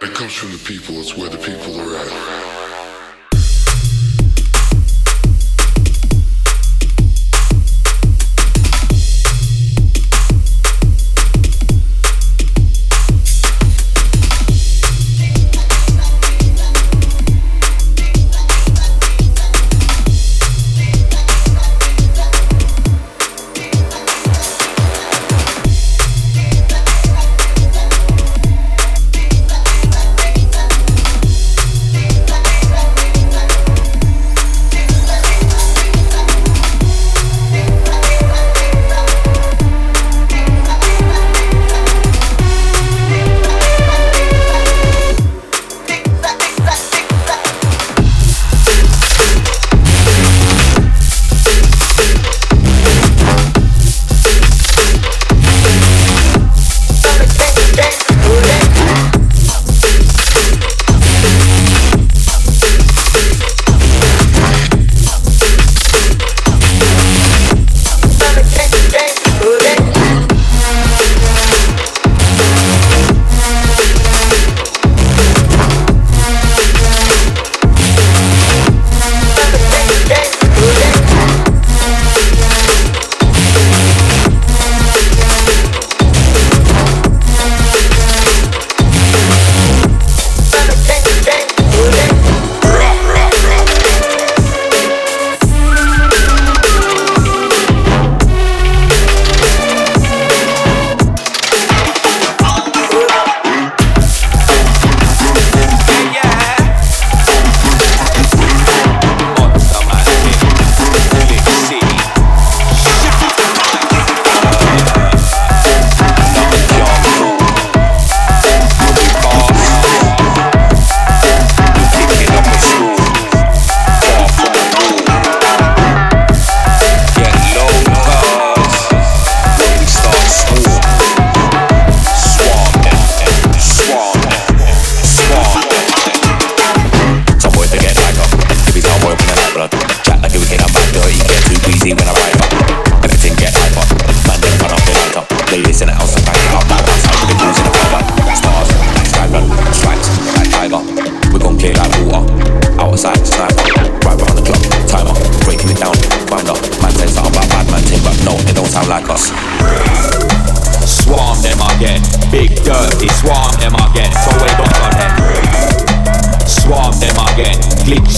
It comes from the people, it's where the people are at.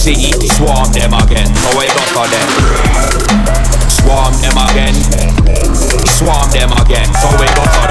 see, swarm them again. Oh, I got for them. Swarm them again. Swarm them again. So we got for them.